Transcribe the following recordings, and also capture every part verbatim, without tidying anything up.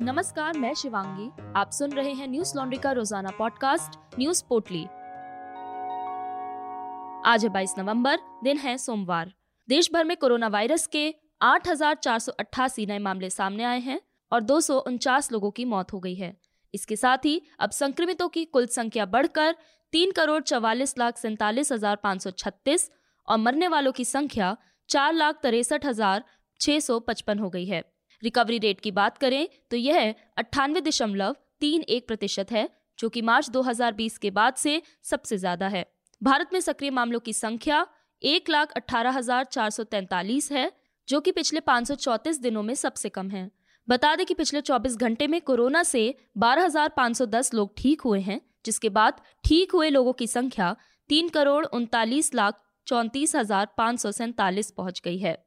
नमस्कार, मैं शिवांगी। आप सुन रहे हैं न्यूज लॉन्ड्री का रोजाना पॉडकास्ट न्यूज पोटली। आज है बाईस नवंबर, दिन है सोमवार। देश भर में कोरोना वायरस के आठ हजार चार सौ अट्ठासी नए मामले सामने आए हैं और दो सौ उनचास लोगों की मौत हो गई है। इसके साथ ही अब संक्रमितों की कुल संख्या बढ़कर तीन करोड़ चवालीस लाख सैंतालीस हजार पाँच सौ छत्तीस और मरने वालों की संख्या चार लाख तिरसठ हजार छः सौ पचपन हो गई है। रिकवरी रेट की बात करें तो यह अट्ठानवे दशमलव तीन एक प्रतिशत है, जो कि मार्च दो हजार बीस के बाद से सबसे ज्यादा है। भारत में सक्रिय मामलों की संख्या एक लाख अठारह हजार चार सौ तैंतालीस है, जो कि पिछले पाँच सौ चौंतीस दिनों में सबसे कम है। बता दें कि पिछले चौबीस घंटे में कोरोना से बारह हजार पाँच सौ दस लोग ठीक हुए हैं, जिसके बाद ठीक हुए लोगों की संख्या तीन करोड़ उनतालीस लाख चौंतीस हजार पाँच सौ सैंतालीस पहुंच गई है।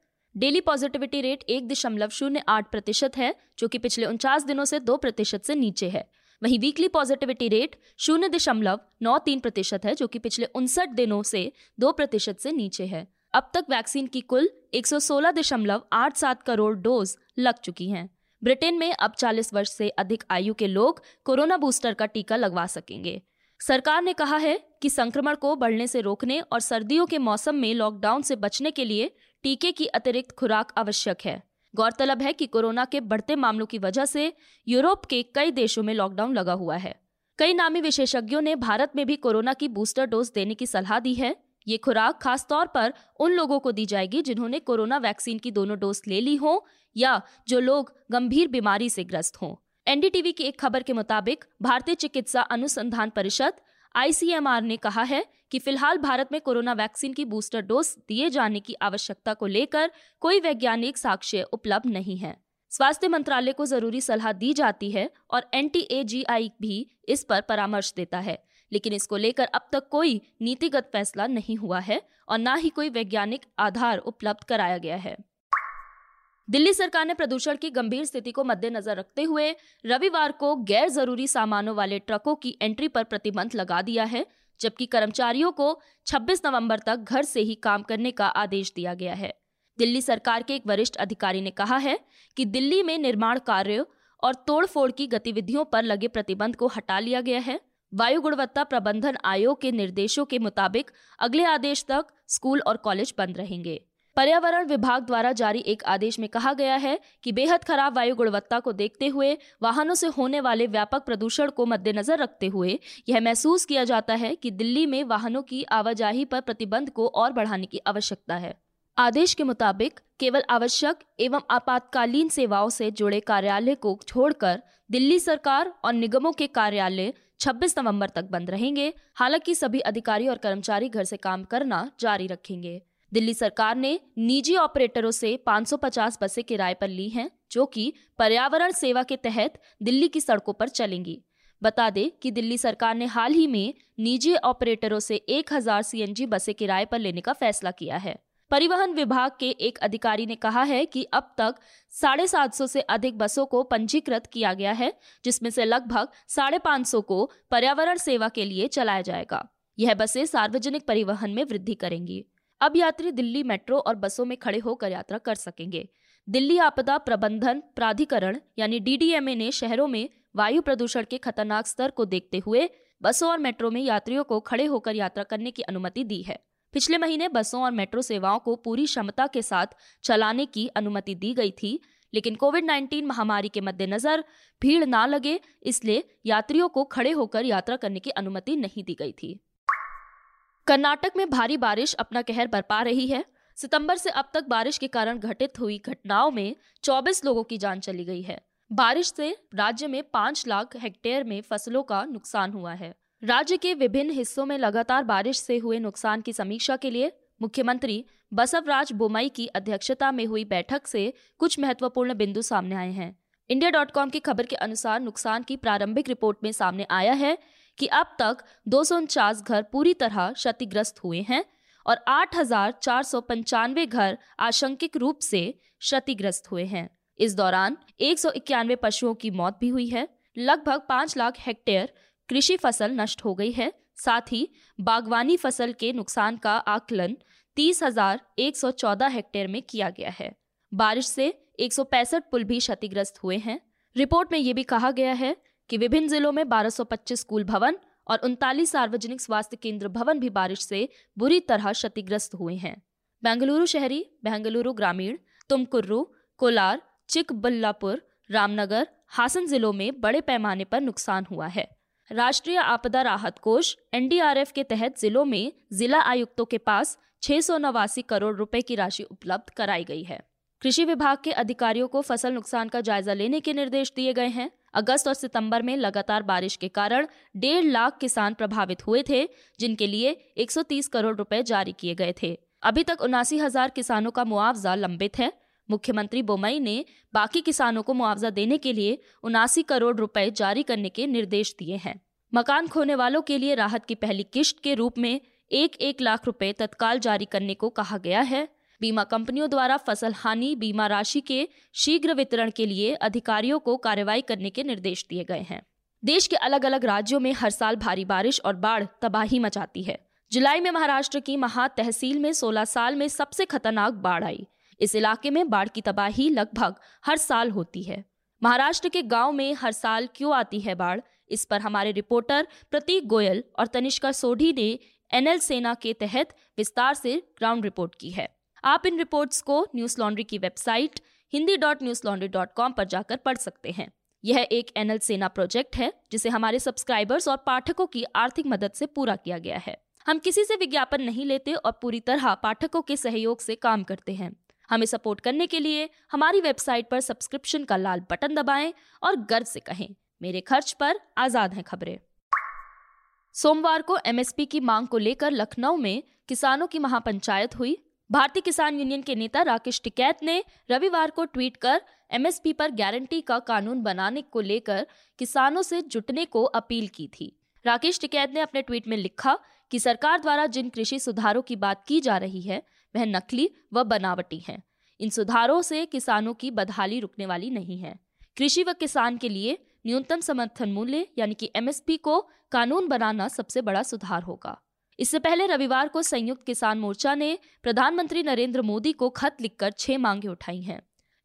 डेली पॉजिटिविटी रेट एक दशमलव शून्य आठ प्रतिशत है, जो कि पिछले उनचास दिनों से दो प्रतिशत से नीचे है। वहीं वीकली पॉजिटिविटी रेट शून्य दशमलव नौ तीन प्रतिशत है, जो कि पिछले उनसठ दिनों से दो प्रतिशत से नीचे है। अब तक वैक्सीन की कुल एक सौ सोलह दशमलव आठ सात करोड़ डोज लग चुकी हैं। ब्रिटेन में अब चालीस वर्ष से अधिक आयु के लोग कोरोना बूस्टर का टीका लगवा सकेंगे। सरकार ने कहा है कि संक्रमण को बढ़ने से रोकने और सर्दियों के मौसम में लॉकडाउन से बचने के लिए टीके की अतिरिक्त खुराक आवश्यक है। गौरतलब है कि कोरोना के बढ़ते मामलों की वजह से यूरोप के कई देशों में लॉकडाउन लगा हुआ है। कई नामी विशेषज्ञों ने भारत में भी कोरोना की बूस्टर डोज देने की सलाह दी है। ये खुराक खासतौर पर उन लोगों को दी जाएगी जिन्होंने कोरोना वैक्सीन की दोनों डोज ले ली हो या जो लोग गंभीर बीमारी से ग्रस्त हों। एनडीटीवी की एक खबर के मुताबिक भारतीय चिकित्सा अनुसंधान परिषद आई सी एम आर ने कहा है कि फिलहाल भारत में कोरोना वैक्सीन की बूस्टर डोज दिए जाने की आवश्यकता को लेकर कोई वैज्ञानिक साक्ष्य उपलब्ध नहीं है। स्वास्थ्य मंत्रालय को जरूरी सलाह दी जाती है और एन टी ए जी आई भी इस पर परामर्श देता है, लेकिन इसको लेकर अब तक कोई नीतिगत फैसला नहीं हुआ है और ना ही कोई वैज्ञानिक आधार उपलब्ध कराया गया है। दिल्ली सरकार ने प्रदूषण की गंभीर स्थिति को मद्देनजर रखते हुए रविवार को गैर जरूरी सामानों वाले ट्रकों की एंट्री पर प्रतिबंध लगा दिया है, जबकि कर्मचारियों को छब्बीस नवंबर तक घर से ही काम करने का आदेश दिया गया है। दिल्ली सरकार के एक वरिष्ठ अधिकारी ने कहा है कि दिल्ली में निर्माण कार्य और तोड़फोड़ की गतिविधियों पर लगे प्रतिबंध को हटा लिया गया है। वायु गुणवत्ता प्रबंधन आयोग के निर्देशों के मुताबिक अगले आदेश तक स्कूल और कॉलेज बंद रहेंगे। पर्यावरण विभाग द्वारा जारी एक आदेश में कहा गया है कि बेहद खराब वायु गुणवत्ता को देखते हुए वाहनों से होने वाले व्यापक प्रदूषण को मद्देनजर रखते हुए यह महसूस किया जाता है कि दिल्ली में वाहनों की आवाजाही पर प्रतिबंध को और बढ़ाने की आवश्यकता है। आदेश के मुताबिक केवल आवश्यक एवं आपातकालीन सेवाओं से जुड़े कार्यालय को छोड़कर दिल्ली सरकार और निगमों के कार्यालय छब्बीस नवंबर तक बंद रहेंगे। हालांकि सभी अधिकारी और कर्मचारी घर से काम करना जारी रखेंगे। दिल्ली सरकार ने निजी ऑपरेटरों से पाँच सौ पचास बसें किराए पर ली हैं, जो कि पर्यावरण सेवा के तहत दिल्ली की सड़कों पर चलेंगी। बता दें कि दिल्ली सरकार ने हाल ही में निजी ऑपरेटरों से एक हजार सी एन जी बसें किराए पर लेने का फैसला किया है। परिवहन विभाग के एक अधिकारी ने कहा है कि अब तक साढ़े सात सौ से अधिक बसों को पंजीकृत किया गया है, जिसमें से लगभग साढ़े पाँच सौ को पर्यावरण सेवा के लिए चलाया जाएगा। यह बसें सार्वजनिक परिवहन में वृद्धि करेंगी। अब यात्री दिल्ली मेट्रो और बसों में खड़े होकर यात्रा कर सकेंगे। दिल्ली आपदा प्रबंधन प्राधिकरण यानी डी डी एम ए ने शहरों में वायु प्रदूषण के खतरनाक स्तर को देखते हुए बसों और मेट्रो में यात्रियों को खड़े होकर यात्रा करने की अनुमति दी है। पिछले महीने बसों और मेट्रो सेवाओं को पूरी क्षमता के साथ चलाने की अनुमति दी गई थी, लेकिन कोविड उन्नीस महामारी के मद्देनजर भीड़ ना लगे इसलिए यात्रियों को खड़े होकर यात्रा करने की अनुमति नहीं दी गई थी। कर्नाटक में भारी बारिश अपना कहर बरपा रही है। सितंबर से अब तक बारिश के कारण घटित हुई घटनाओं में चौबीस लोगों की जान चली गई है। बारिश से राज्य में पाँच लाख हेक्टेयर में फसलों का नुकसान हुआ है। राज्य के विभिन्न हिस्सों में लगातार बारिश से हुए नुकसान की समीक्षा के लिए मुख्यमंत्री बसवराज बोमाई की अध्यक्षता में हुई बैठक से कुछ महत्वपूर्ण बिंदु सामने आए हैं। इंडिया डॉट कॉम की खबर के अनुसार नुकसान की प्रारंभिक रिपोर्ट में सामने आया है कि अब तक दो सौ उनचास घर पूरी तरह क्षतिग्रस्त हुए हैं और आठ हजार चार सौ पंचानवे घर आशंकित रूप से क्षतिग्रस्त हुए हैं। इस दौरान एक सौ इक्यानवे पशुओं की मौत भी हुई है। लगभग पाँच लाख हेक्टेयर कृषि फसल नष्ट हो गई है। साथ ही बागवानी फसल के नुकसान का आकलन तीस हजार एक सौ चौदह हेक्टेयर में किया गया है। बारिश से एक सौ पैंसठ पुल भी क्षतिग्रस्त हुए हैं। रिपोर्ट में यह भी कहा गया है कि विभिन्न जिलों में बारह सौ पच्चीस स्कूल भवन और उनतालीस सार्वजनिक स्वास्थ्य केंद्र भवन भी बारिश से बुरी तरह क्षतिग्रस्त हुए हैं। बेंगलुरु शहरी, बेंगलुरु ग्रामीण, तुमकुरू, कोलार, चिकबल्लापुर, रामनगर, हासन जिलों में बड़े पैमाने पर नुकसान हुआ है। राष्ट्रीय आपदा राहत कोष एन डी आर एफ के तहत जिलों में जिला आयुक्तों के पास छह सौ नवासी करोड़ रुपए की राशि उपलब्ध कराई गई है। कृषि विभाग के अधिकारियों को फसल नुकसान का जायजा लेने के निर्देश दिए गए हैं। अगस्त और सितंबर में लगातार बारिश के कारण डेढ़ लाख किसान प्रभावित हुए थे, जिनके लिए एक सौ तीस करोड़ रुपए जारी किए गए थे। अभी तक उनासी हजार किसानों का मुआवजा लंबित है। मुख्यमंत्री बोमाई ने बाकी किसानों को मुआवजा देने के लिए उनासी करोड़ रुपए जारी करने के निर्देश दिए हैं। मकान खोने वालों के लिए राहत की पहली किश्त के रूप में एक एक लाख रुपए तत्काल जारी करने को कहा गया है। बीमा कंपनियों द्वारा फसल हानि बीमा राशि के शीघ्र वितरण के लिए अधिकारियों को कार्रवाई करने के निर्देश दिए गए हैं। देश के अलग अलग राज्यों में हर साल भारी बारिश और बाढ़ तबाही मचाती है। जुलाई में महाराष्ट्र की महा तहसील में सोलह साल में सबसे खतरनाक बाढ़ आई। इस इलाके में बाढ़ की तबाही लगभग हर साल होती है। महाराष्ट्र के गाँव में हर साल क्यों आती है बाढ़, इस पर हमारे रिपोर्टर प्रतीक गोयल और तनिष्का सोढ़ी ने एनएल सेना के तहत विस्तार से ग्राउंड रिपोर्ट की है। आप इन रिपोर्ट्स को न्यूज लॉन्ड्री की website Hindi dot news laundry dot com पर जाकर पढ़ सकते हैं। यह एक एनएल सेना प्रोजेक्ट है जिसे हमारे सब्सक्राइबर्स और पाठकों की आर्थिक मदद से पूरा किया गया है। हम किसी से विज्ञापन नहीं लेते और पूरी तरह पाठकों के सहयोग से काम करते हैं। हमें सपोर्ट करने के लिए हमारी वेबसाइट पर सब्सक्रिप्शन का लाल बटन दबाएं और गर्व से कहें, मेरे खर्च पर आजाद हैं खबरें। सोमवार को एम एस पी की मांग को लेकर लखनऊ में किसानों की महापंचायत हुई। भारतीय किसान यूनियन के नेता राकेश टिकैत ने रविवार को ट्वीट कर एम एस पी पर गारंटी का कानून बनाने को लेकर किसानों से जुटने को अपील की थी। राकेश टिकैत ने अपने ट्वीट में लिखा कि सरकार द्वारा जिन कृषि सुधारों की बात की जा रही है वह नकली व बनावटी है। इन सुधारों से किसानों की बदहाली रुकने वाली नहीं है। कृषि व किसान के लिए न्यूनतम समर्थन मूल्य यानी कि एम एस पी को कानून बनाना सबसे बड़ा सुधार होगा। इससे पहले रविवार को संयुक्त किसान मोर्चा ने प्रधानमंत्री नरेंद्र मोदी को खत लिखकर छह मांगे उठाई हैं।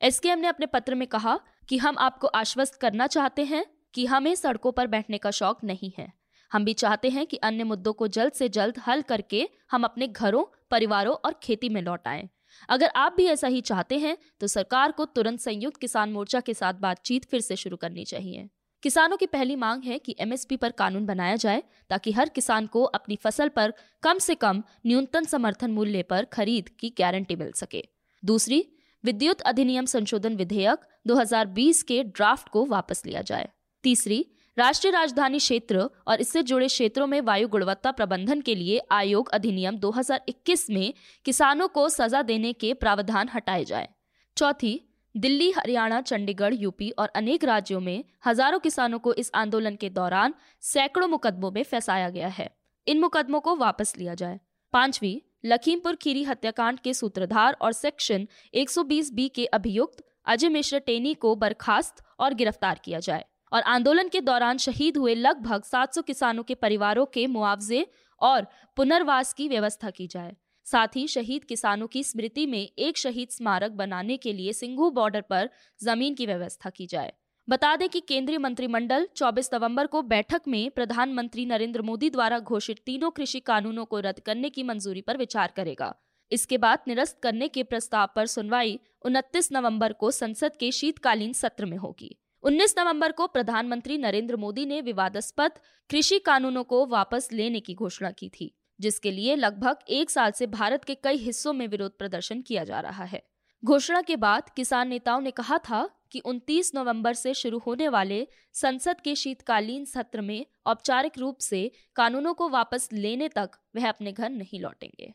एस के एम ने अपने पत्र में कहा कि हम आपको आश्वस्त करना चाहते हैं कि हमें सड़कों पर बैठने का शौक नहीं है। हम भी चाहते हैं कि अन्य मुद्दों को जल्द से जल्द हल करके हम अपने घरों, परिवारों और खेती में लौट आएं। अगर आप भी ऐसा ही चाहते हैं तो सरकार को तुरंत संयुक्त किसान मोर्चा के साथ बातचीत फिर से शुरू करनी चाहिए। किसानों की पहली मांग है कि एम एस पी पर कानून बनाया जाए ताकि हर किसान को अपनी फसल पर कम से कम न्यूनतम समर्थन मूल्य पर खरीद की गारंटी मिल सके। दूसरी, विद्युत अधिनियम संशोधन विधेयक दो हज़ार बीस के ड्राफ्ट को वापस लिया जाए। तीसरी, राष्ट्रीय राजधानी क्षेत्र और इससे जुड़े क्षेत्रों में वायु गुणवत्ता प्रबंधन के लिए आयोग अधिनियम दो हज़ार इक्कीस में किसानों को सजा देने के प्रावधान हटाए जाए। चौथी, दिल्ली, हरियाणा, चंडीगढ़, यूपी और अनेक राज्यों में हजारों किसानों को इस आंदोलन के दौरान सैकड़ों मुकदमों में फंसाया गया है। इन मुकदमों को वापस लिया जाए। पांचवी, लखीमपुर खीरी हत्याकांड के सूत्रधार और सेक्शन एक सौ बीस बी के अभियुक्त अजय मिश्र टेनी को बर्खास्त और गिरफ्तार किया जाए और आंदोलन के दौरान शहीद हुए लगभग सात सौ किसानों के परिवारों के मुआवजे और पुनर्वास की व्यवस्था की जाए। साथ ही शहीद किसानों की स्मृति में एक शहीद स्मारक बनाने के लिए सिंघू बॉर्डर पर जमीन की व्यवस्था की जाए। बता दें कि केंद्रीय मंत्रिमंडल चौबीस नवंबर को बैठक में प्रधानमंत्री नरेंद्र मोदी द्वारा घोषित तीनों कृषि कानूनों को रद्द करने की मंजूरी पर विचार करेगा। इसके बाद निरस्त करने के प्रस्ताव पर सुनवाई उनतीस नवंबर को संसद के शीतकालीन सत्र में होगी। उन्नीस नवंबर को प्रधानमंत्री नरेंद्र मोदी ने विवादास्पद कृषि कानूनों को वापस लेने की घोषणा की थी, जिसके लिए लगभग एक साल से भारत के कई हिस्सों में विरोध प्रदर्शन किया जा रहा है। घोषणा के बाद किसान नेताओं ने कहा था कि उनतीस नवंबर से शुरू होने वाले संसद के शीतकालीन सत्र में औपचारिक रूप से कानूनों को वापस लेने तक वह अपने घर नहीं लौटेंगे।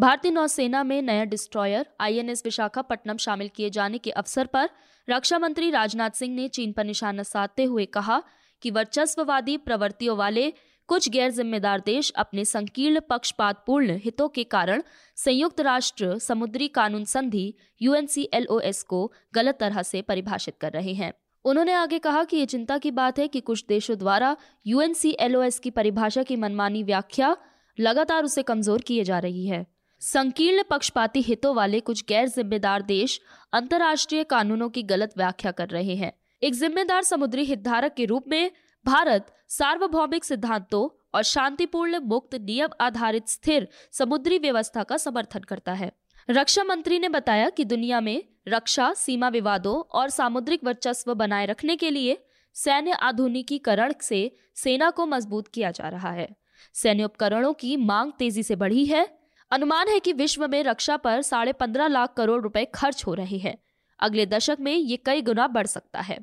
भारतीय नौसेना में नया destroyer I N S Visakhapatnam शामिल किए जाने के अवसर पर रक्षा मंत्री राजनाथ सिंह ने चीन पर निशाना साधते हुए कहा कि वर्चस्ववादी प्रवृत्तियों वाले कुछ गैर जिम्मेदार देश अपने संकीर्ण पक्षपातपूर्ण हितों के कारण संयुक्त राष्ट्र समुद्री कानून संधि यू एन क्लॉस को गलत तरह से परिभाषित कर रहे हैं। उन्होंने आगे कहा कि ये चिंता की बात है कि कुछ देशों द्वारा यू एन क्लॉस की परिभाषा की मनमानी व्याख्या लगातार उसे कमजोर किए जा रही है। संकीर्ण पक्षपाती हितों वाले कुछ गैर जिम्मेदार देश अंतर्राष्ट्रीय कानूनों की गलत व्याख्या कर रहे हैं। एक जिम्मेदार समुद्री हितधारक के रूप में भारत सार्वभौमिक सिद्धांतों और शांतिपूर्ण, मुक्त, नियम आधारित, स्थिर समुद्री व्यवस्था का समर्थन करता है। रक्षा मंत्री ने बताया कि दुनिया में रक्षा, सीमा विवादों और सामुद्रिक वर्चस्व बनाए रखने के लिए सैन्य आधुनिकीकरण से सेना को मजबूत किया जा रहा है। सैन्य उपकरणों की मांग तेजी से बढ़ी है। अनुमान है कि विश्व में रक्षा पर साढ़े पंद्रह लाख करोड़ रुपए खर्च हो रहे हैं। अगले दशक में ये कई गुना बढ़ सकता है।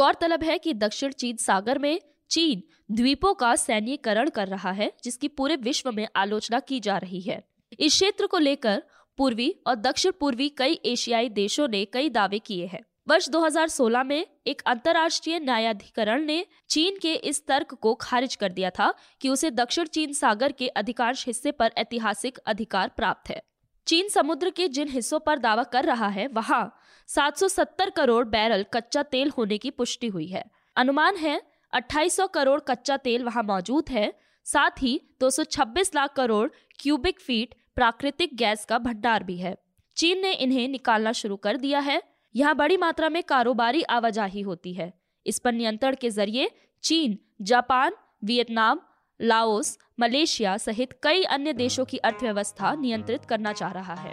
गौरतलब है कि दक्षिण चीन सागर में चीन द्वीपों का सैन्यीकरण कर रहा है, जिसकी पूरे विश्व में आलोचना की जा रही है। इस क्षेत्र को लेकर पूर्वी और दक्षिण पूर्वी कई एशियाई देशों ने कई दावे किए हैं। वर्ष दो हज़ार सोलह में एक अंतर्राष्ट्रीय न्यायाधिकरण ने चीन के इस तर्क को खारिज कर दिया था कि उसे दक्षिण चीन सागर के अधिकांश हिस्से पर ऐतिहासिक अधिकार प्राप्त है। चीन समुद्र के जिन हिस्सों पर दावा कर रहा है वहां सात सौ सत्तर करोड़ बैरल कच्चा तेल होने की पुष्टि हुई है। अनुमान है अट्ठाईस सौ करोड़ कच्चा तेल वहां मौजूद है। साथ ही दो सौ छब्बीस लाख करोड़ क्यूबिक फीट प्राकृतिक गैस का भंडार भी है। चीन ने इन्हें निकालना शुरू कर दिया है। यहाँ बड़ी मात्रा में कारोबारी आवाजाही होती है। इस पर नियंत्रण के जरिए चीन, जापान, वियतनाम, लाओस, मलेशिया सहित कई अन्य देशों की अर्थव्यवस्था नियंत्रित करना चाह रहा है।